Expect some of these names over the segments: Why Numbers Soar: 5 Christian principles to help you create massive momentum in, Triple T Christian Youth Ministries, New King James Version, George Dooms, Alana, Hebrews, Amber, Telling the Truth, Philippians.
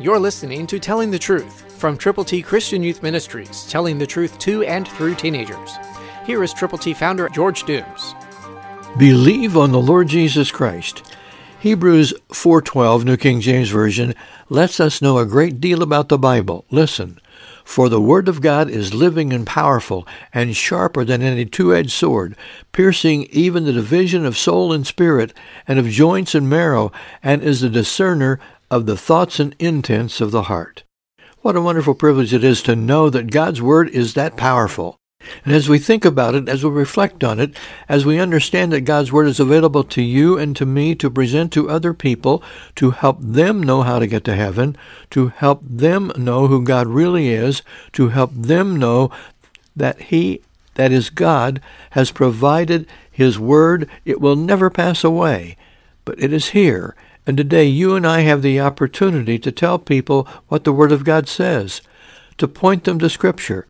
You're listening to Telling the Truth from Triple T Christian Youth Ministries, telling the truth to and through teenagers. Here is Triple T founder George Dooms. Believe on the Lord Jesus Christ. Hebrews 4:12, New King James Version, lets us know a great deal about the Bible. Listen, for the Word of God is living and powerful and sharper than any two-edged sword, piercing even the division of soul and spirit and of joints and marrow, and is the discerner of the thoughts and intents of the heart. What a wonderful privilege it is to know that God's Word is that powerful. And as we think about it, as we reflect on it, as we understand that God's Word is available to you and to me to present to other people, to help them know how to get to heaven, to help them know who God really is, to help them know that He, that is God, has provided His Word. It will never pass away, but it is here. And today you and I have the opportunity to tell people what the Word of God says, to point them to Scripture.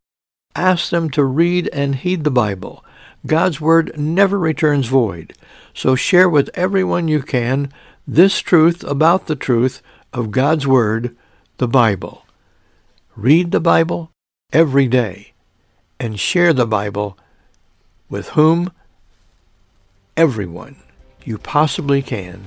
Ask them to read and heed the Bible. God's Word never returns void. So share with everyone you can this truth about the truth of God's Word, the Bible. Read the Bible every day and share the Bible with whom? Everyone you possibly can.